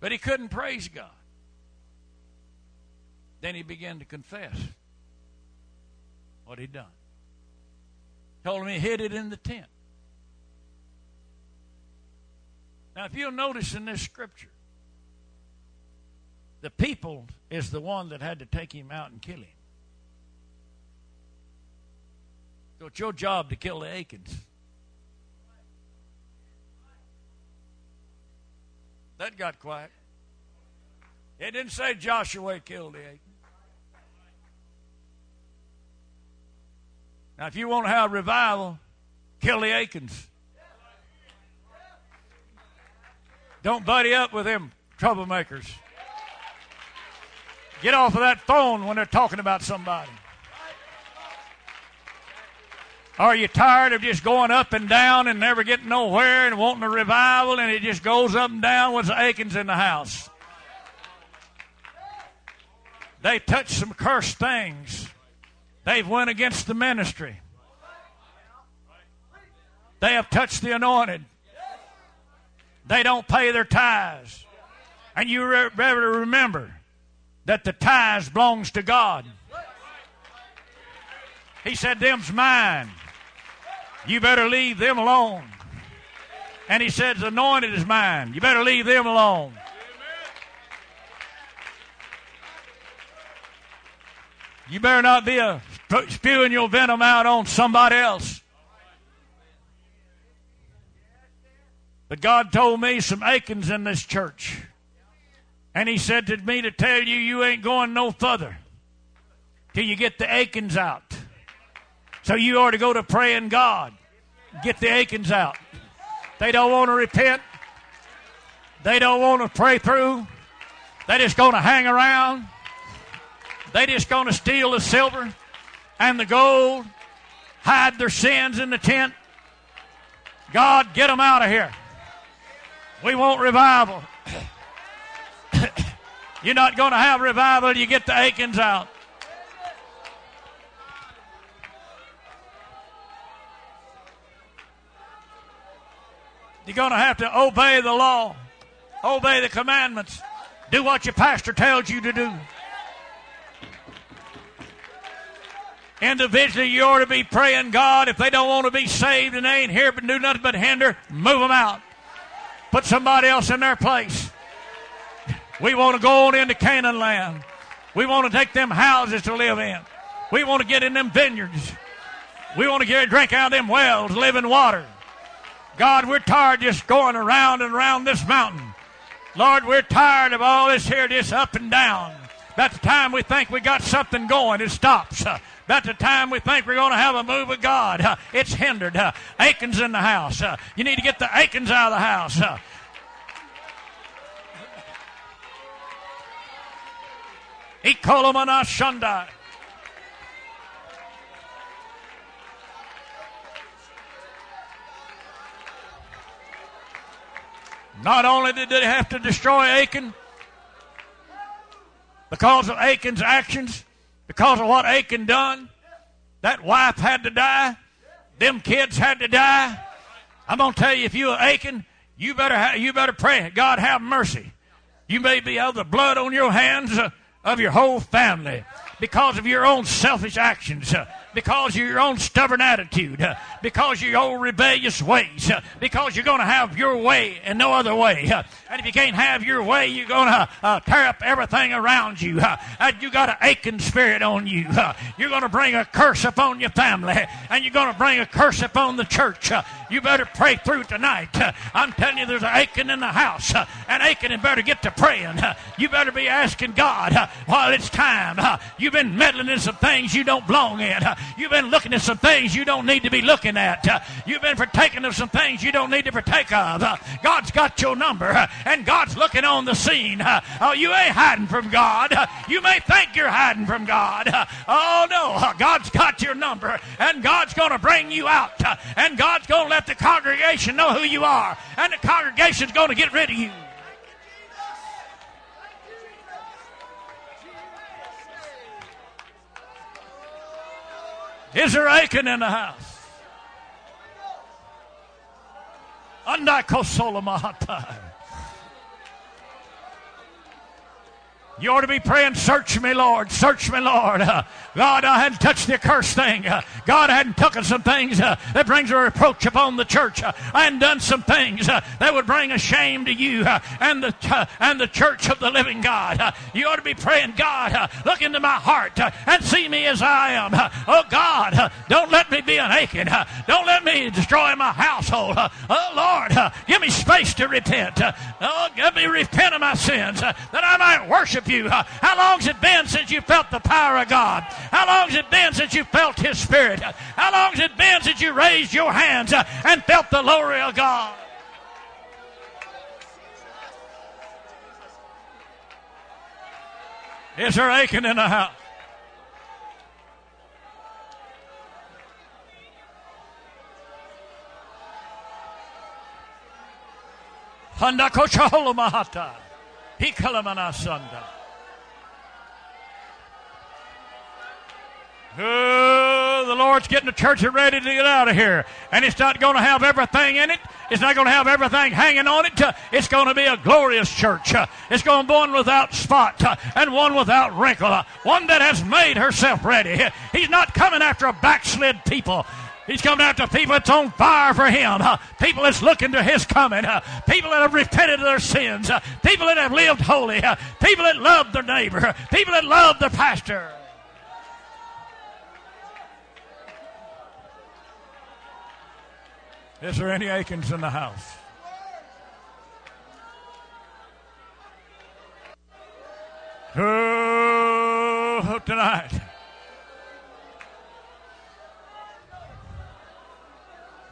But he couldn't praise God. Then he began to confess what he'd done. Told him he hid it in the tent. Now, if you'll notice in this scripture, the people is the one that had to take him out and kill him. So it's your job to kill the Achans. That got quiet. It didn't say Joshua killed the Achan. Now, if you want to have revival, kill the Achans. Don't buddy up with them troublemakers. Get off of that phone when they're talking about somebody. Are you tired of just going up and down and never getting nowhere and wanting a revival, and it just goes up and down with the Achans in the house? They touched some cursed things. They've went against the ministry. They have touched the anointed. They don't pay their tithes. And you re- remember that the tithes belongs to God. He said, them's mine. You better leave them alone. And he says, anointed is mine. You better leave them alone. You better not be a, spewing your venom out on somebody else. But God told me some Achans in this church. And he said to me to tell you, you ain't going no further till you get the Achans out. So you ought to go to praying God. Get the Achans out. They don't want to repent. They don't want to pray through. They're just going to hang around. They're just going to steal the silver and the gold, hide their sins in the tent. God, get them out of here. We want revival. You're not going to have revival till you get the Achans out. You're going to have to obey the law, obey the commandments, do what your pastor tells you to do. Individually, you ought to be praying, God, if they don't want to be saved and they ain't here but do nothing but hinder, move them out. Put somebody else in their place. We want to go on into Canaan land. We want to take them houses to live in. We want to get in them vineyards. We want to get drink out of them wells, live in water. God, we're tired just going around and around this mountain. Lord, we're tired of all this here, just up and down. About the time we think we got something going, it stops. About the time we think we're going to have a move of God, it's hindered. Achan's in the house. You need to get the Achans out of the house. Ekolomana Shundai. Not only did they have to destroy Achan, because of Achan's actions, because of what Achan done, that wife had to die. Them kids had to die. I'm going to tell you, if you're Achan, you better ha- you better pray, God, have mercy. You may be out of the blood on your hands uh, of your whole family because of your own selfish actions, uh, because of your own stubborn attitude, uh, because of your own rebellious ways, uh, because you're going to have your way and no other way. Uh, and if you can't have your way, you're going to uh, tear up everything around you. Uh, and you got an aching spirit on you. Uh, you're going to bring a curse upon your family, and you're going to bring a curse upon the church. Uh, you better pray through tonight. Uh, I'm telling you, there's an aching in the house, uh, and aching and better get to praying. Uh, you better be asking God uh, while it's time. Uh, you've been meddling in some things you don't belong in. Uh, You've been looking at some things you don't need to be looking at. Uh, you've been partaking of some things you don't need to partake of. Uh, God's got your number, uh, and God's looking on the scene. Uh, uh, you ain't hiding from God. Uh, you may think you're hiding from God. Uh, oh, no. Uh, God's got your number, and God's going to bring you out, uh, and God's going to let the congregation know who you are, and the congregation's going to get rid of you. Is there Achan in the house? You ought to be praying, search me, Lord. Search me, Lord. Uh, God, I hadn't touched the accursed thing. Uh, God, I hadn't taken some things uh, that brings a reproach upon the church. Uh, I hadn't done some things uh, that would bring a shame to you uh, and the uh, and the church of the living God. Uh, you ought to be praying, God, uh, look into my heart uh, and see me as I am. Uh, oh, God, uh, don't let me be an Achan. Uh, don't let me destroy my household. Uh, oh, Lord, uh, give me space to repent. Uh, oh, let me repent of my sins uh, that I might worship you. Uh, how long's it been since you felt the power of God? How long's it been since you felt His Spirit? Uh, how long's it been since you raised your hands uh, and felt the glory of God? Is there Achan in the house? Handakochahola mahata. Oh, the Lord's getting the church ready to get out of here. And it's not going to have everything in it. It's not going to have everything hanging on it. It's going to be a glorious church. It's going to be one without spot and one without wrinkle. One that has made herself ready. He's not coming after a backslid people. He's coming after people that's on fire for him. People that's looking to his coming. People that have repented of their sins. People that have lived holy. People that love their neighbor. People that love their pastor. Is there any Achans in the house? Oh, tonight.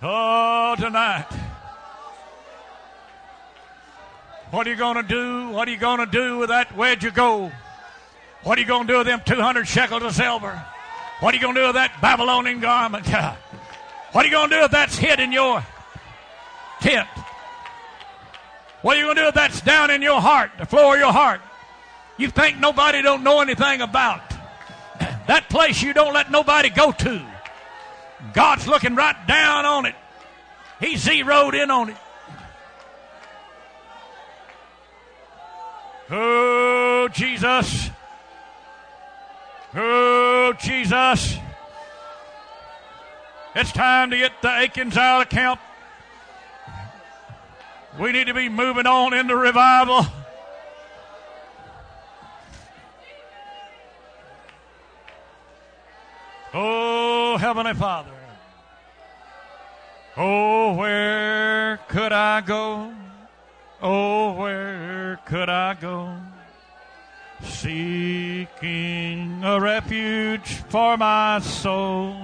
Oh, tonight. What are you going to do? What are you going to do with that wedge of gold? What are you going to do with them two hundred shekels of silver? What are you going to do with that Babylonian garment? What are you going to do if that's hid in your tent? What are you going to do if that's down in your heart, the floor of your heart? You think nobody don't know anything about. That place you don't let nobody go to. God's looking right down on it. He zeroed in on it. Oh, Jesus. Oh, Jesus. It's time to get the Achans out of camp. We need to be moving on into revival. Oh, Heavenly Father. Oh, where could I go? Oh, where could I go? Seeking a refuge for my soul.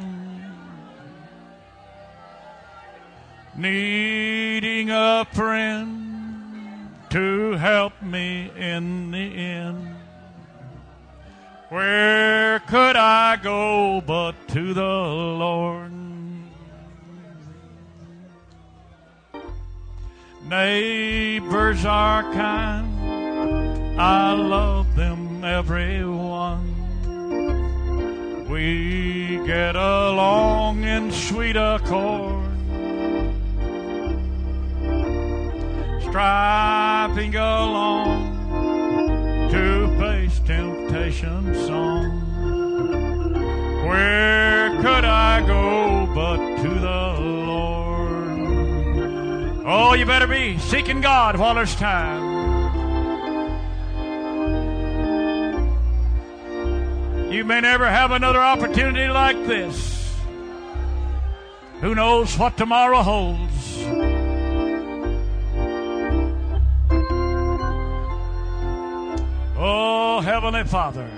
Needing a friend to help me in the end. Where could I go but to the Lord? Neighbors are kind. I love them, everyone. We get along in sweet accord. Striving along to face temptation's song. Where could I go but to the Lord? Oh, you better be seeking God while there's time. You may never have another opportunity like this. Who knows what tomorrow holds? Oh, Heavenly Father,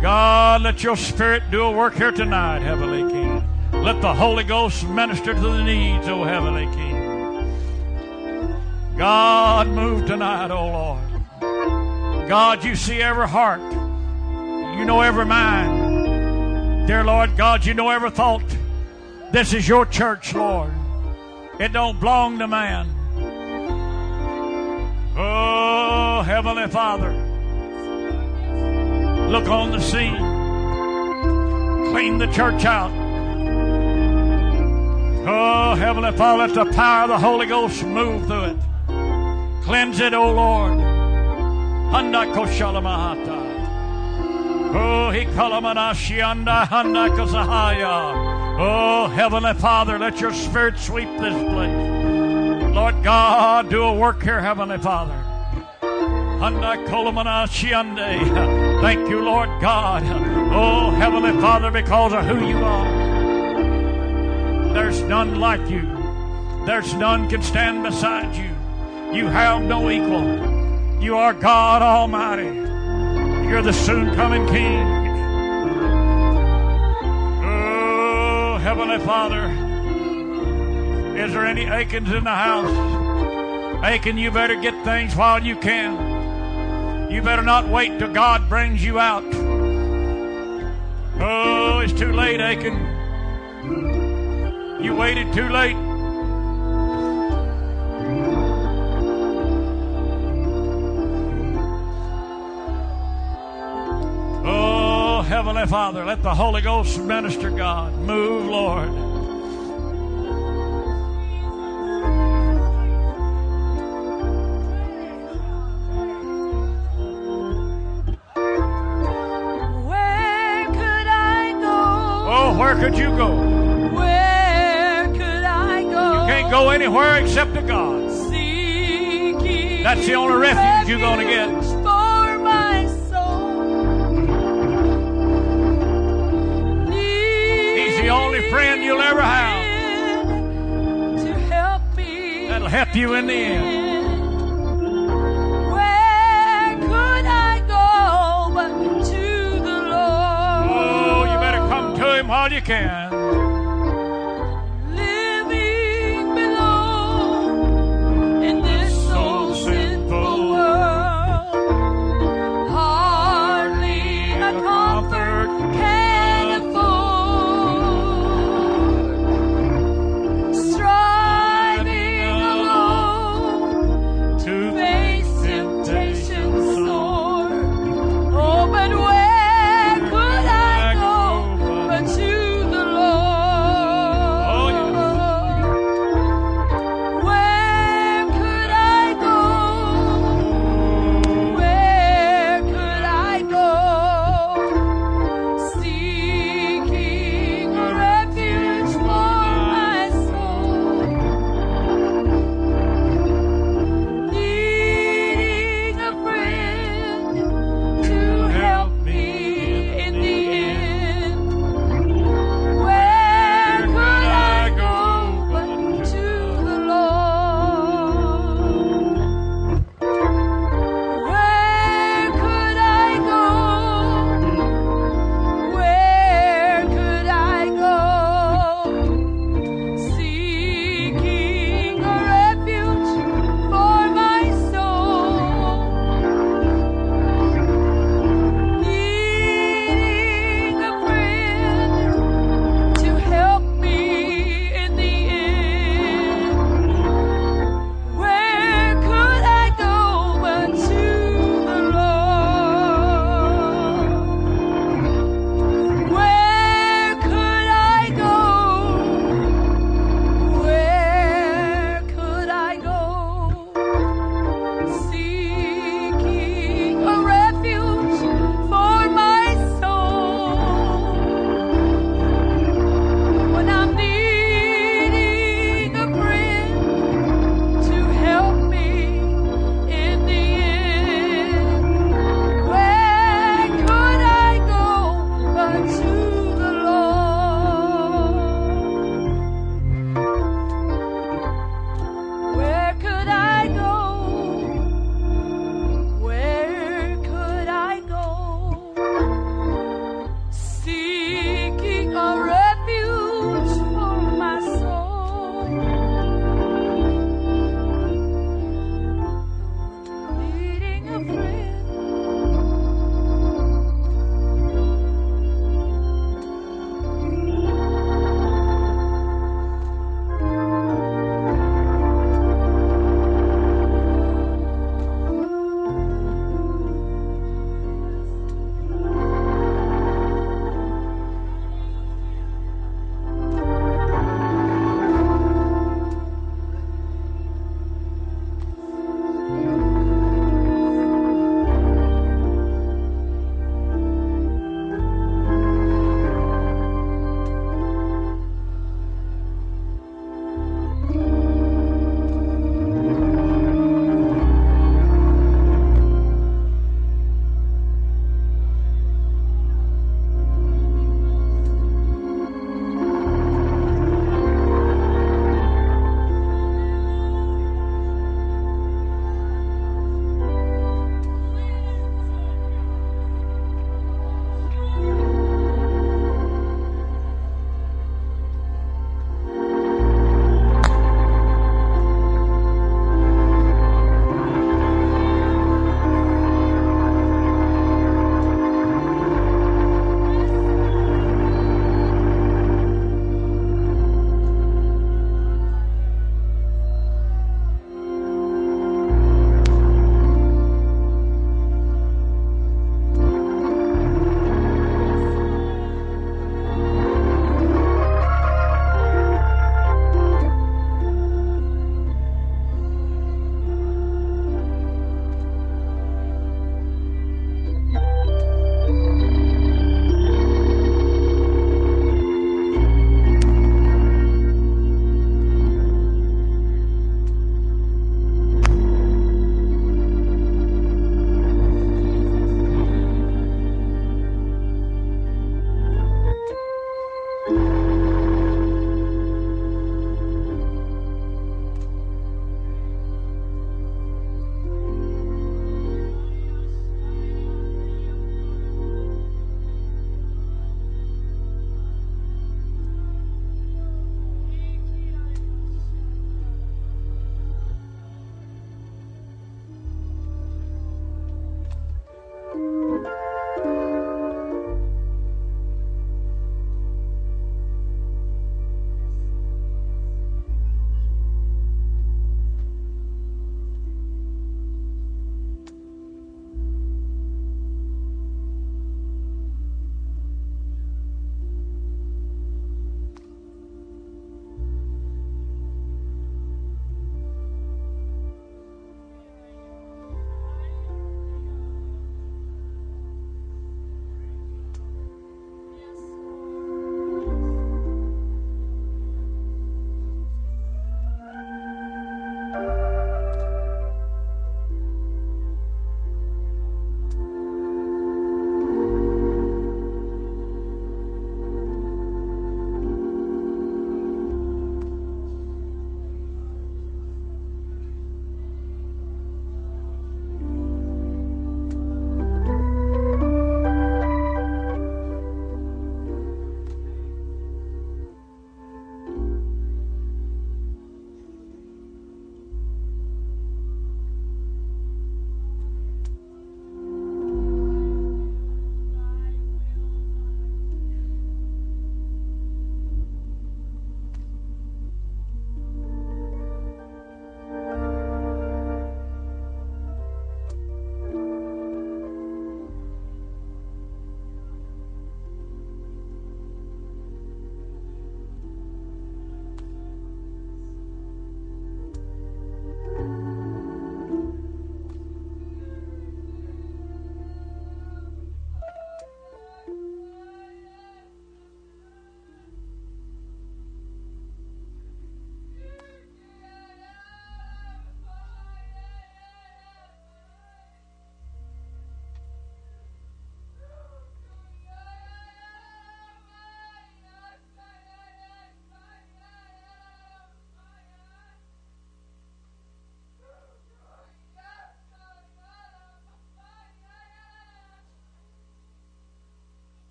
God, let your Spirit do a work here tonight, Heavenly King. Let the Holy Ghost minister to the needs, oh, Heavenly King. God, move tonight, oh, Lord. God, you see every heart. You know every mind. Dear Lord God, you know every thought. This is your church, Lord. It don't belong to man. Oh, Heavenly Father. Look on the scene. Clean the church out. Oh, Heavenly Father, let the power of the Holy Ghost move through it. Cleanse it, O Lord. Handa koshala mahata. Oh, he kalamanashi anda handa kosahaya. Oh, Heavenly Father, let your Spirit sweep this place. Lord God, do a work here, Heavenly Father. Handa kalamanashi anda. Thank you, Lord God. Oh, Heavenly Father, because of who you are. There's none like you. There's none can stand beside you. You have no equal. You are God Almighty. You're the soon-coming King. Oh, Heavenly Father, is there any Achans in the house? Achan, you better get things while you can. You better not wait till God brings you out. Oh, it's too late, Achan. You waited too late. Oh, Heavenly Father, let the Holy Ghost minister, God. Move, Lord. Where could I go? Oh, where could you go? Where could I go? You can't go anywhere except to God. Seeking That's the only refuge, refuge you're going to get. Friend you'll ever have to help me, that'll help you in the end. Where could I go but to the Lord? Oh, you better come to Him while you can. Living below in this so sinful world, hardly a comfort can. But where could I go but to the Lord?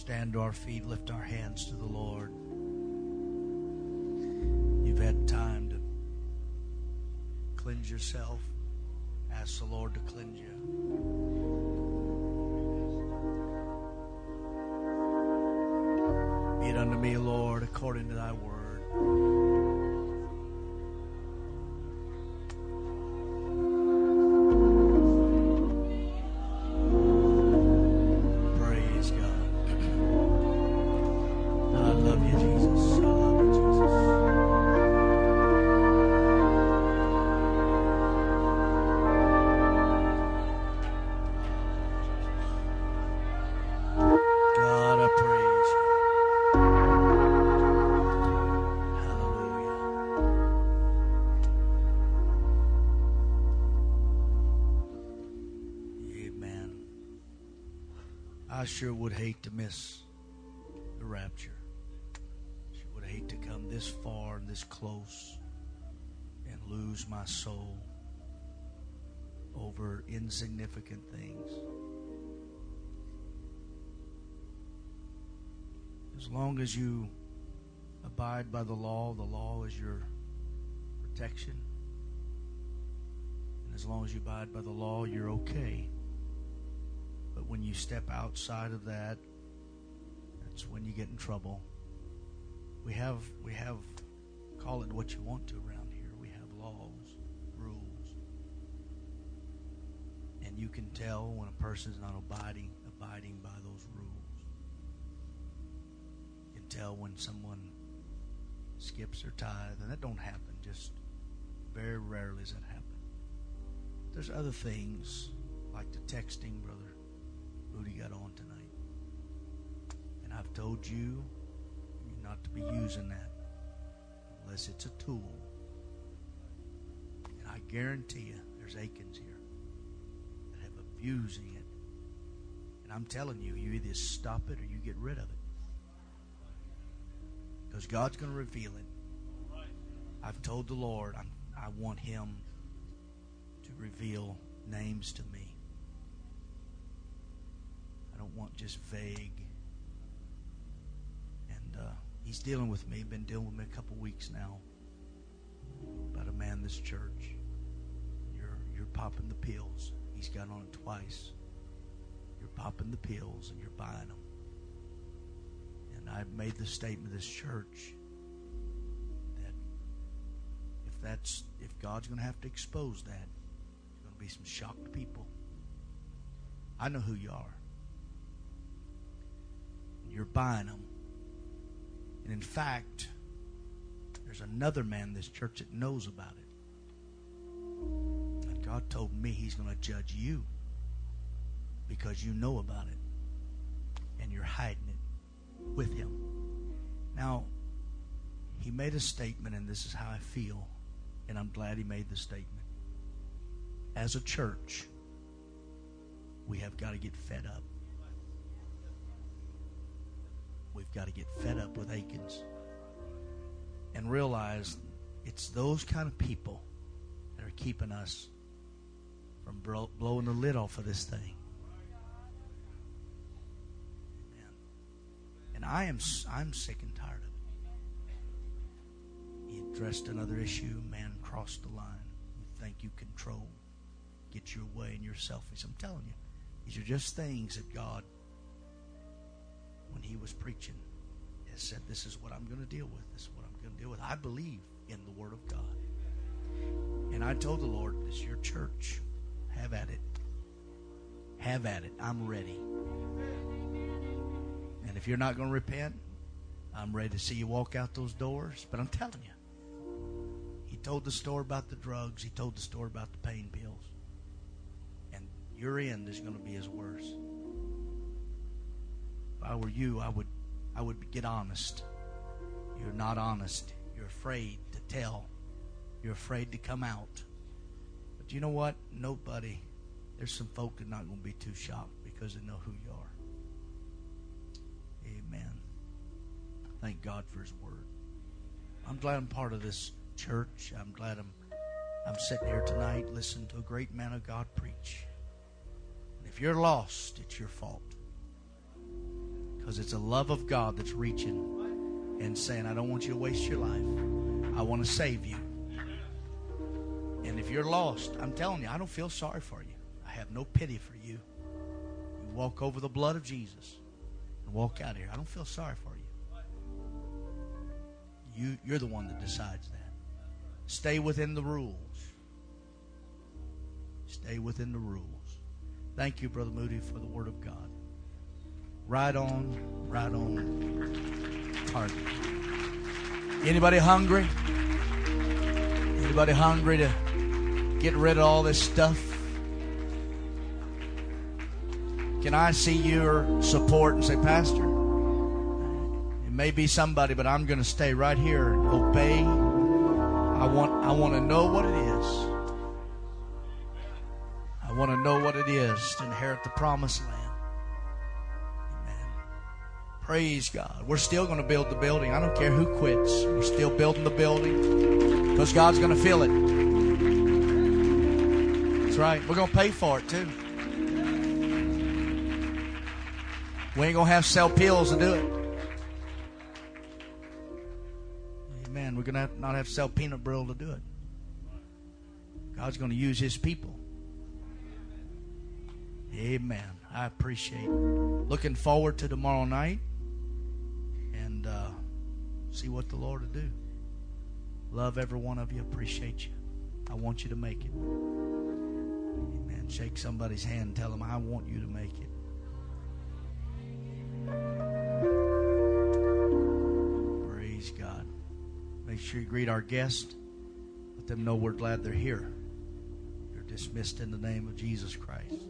Stand to our feet, lift our hands to the Lord. You've had time to cleanse yourself. Ask the Lord to cleanse you. Be it unto me, Lord, according to thy word. Praise God. I love you, Jesus. I love you, Jesus. God, I praise you. I sure would hate to miss the rapture. Sure would hate to come this far and this close and lose my soul over insignificant things. As long as you abide by the law, the law is your protection. And as long as you abide by the law, you're okay. But when you step outside of that, that's when you get in trouble. We have, we have, call it what you want to around here. We have laws, rules. And you can tell when a person's not abiding, abiding by those rules. You can tell when someone skips their tithe. And that don't happen. Just very rarely does that happen. There's other things, like the texting, brother Moody got on tonight. And I've told you not to be using that unless it's a tool. And I guarantee you there's Achans here that have abusing it. And I'm telling you, you either stop it or you get rid of it. Because God's going to reveal it. I've told the Lord I'm, I want Him to reveal names to me. I don't want just vague. And uh, he's dealing with me. Been dealing with me a couple weeks now about a man in this church. You're you're popping the pills. He's got on it twice. You're popping the pills and you're buying them. And I've made the statement to this church that if that's if God's going to have to expose that, there's going to be some shocked people. I know who you are. You're buying them. And in fact, there's another man in this church that knows about it. And God told me He's going to judge you because you know about it and you're hiding it with Him. Now, He made a statement, and this is how I feel, and I'm glad He made the statement. As a church, we have got to get fed up. We've got to get fed up with Achans and realize it's those kind of people that are keeping us from blowing the lid off of this thing. Amen. And I am I'm sick and tired of it. You addressed another issue, man crossed the line. You think you control, get your way, and you're selfish. I'm telling you, these are just things that God, when He was preaching, He said, this is what I'm going to deal with. This is what I'm going to deal with. I believe in the Word of God. And I told the Lord, this is your church. Have at it. Have at it. I'm ready. And if you're not going to repent, I'm ready to see you walk out those doors. But I'm telling you, He told the story about the drugs. He told the story about the pain pills. And your end is going to be as worse. If I were you, I would I would get honest. You're not honest. You're afraid to tell. You're afraid to come out. But you know what? Nobody. There's some folk that are not going to be too shocked because they know who you are. Amen. Thank God for His Word. I'm glad I'm part of this church. I'm glad I'm I'm sitting here tonight listening to a great man of God preach. And if you're lost, it's your fault. Because it's a love of God that's reaching and saying, I don't want you to waste your life. I want to save you. And if you're lost, I'm telling you, I don't feel sorry for you. I have no pity for you. You walk over the blood of Jesus and walk out of here. I don't feel sorry for you. you you're the one that decides that. Stay within the rules. Stay within the rules. Thank you, Brother Moody, for the Word of God. Right on, right on. Target. Anybody hungry? Anybody hungry to get rid of all this stuff? Can I see your support and say, Pastor, it may be somebody, but I'm going to stay right here and obey. I want, I want to know what it is. I want to know what it is to inherit the promised land. Amen. Praise God. We're still going to build the building. I don't care who quits. We're still building the building. Because God's going to fill it. That's right. We're going to pay for it too. We ain't going to have to sell pills to do it. Amen. We're going to not have to sell peanut brittle to do it. God's going to use His people. Amen. I appreciate it. Looking forward to tomorrow night. And uh, see what the Lord will do. Love every one of you. Appreciate you. I want you to make it. Amen. Shake somebody's hand and tell them, I want you to make it. Praise God. Make sure you greet our guest. Let them know we're glad they're here. You're dismissed in the name of Jesus Christ.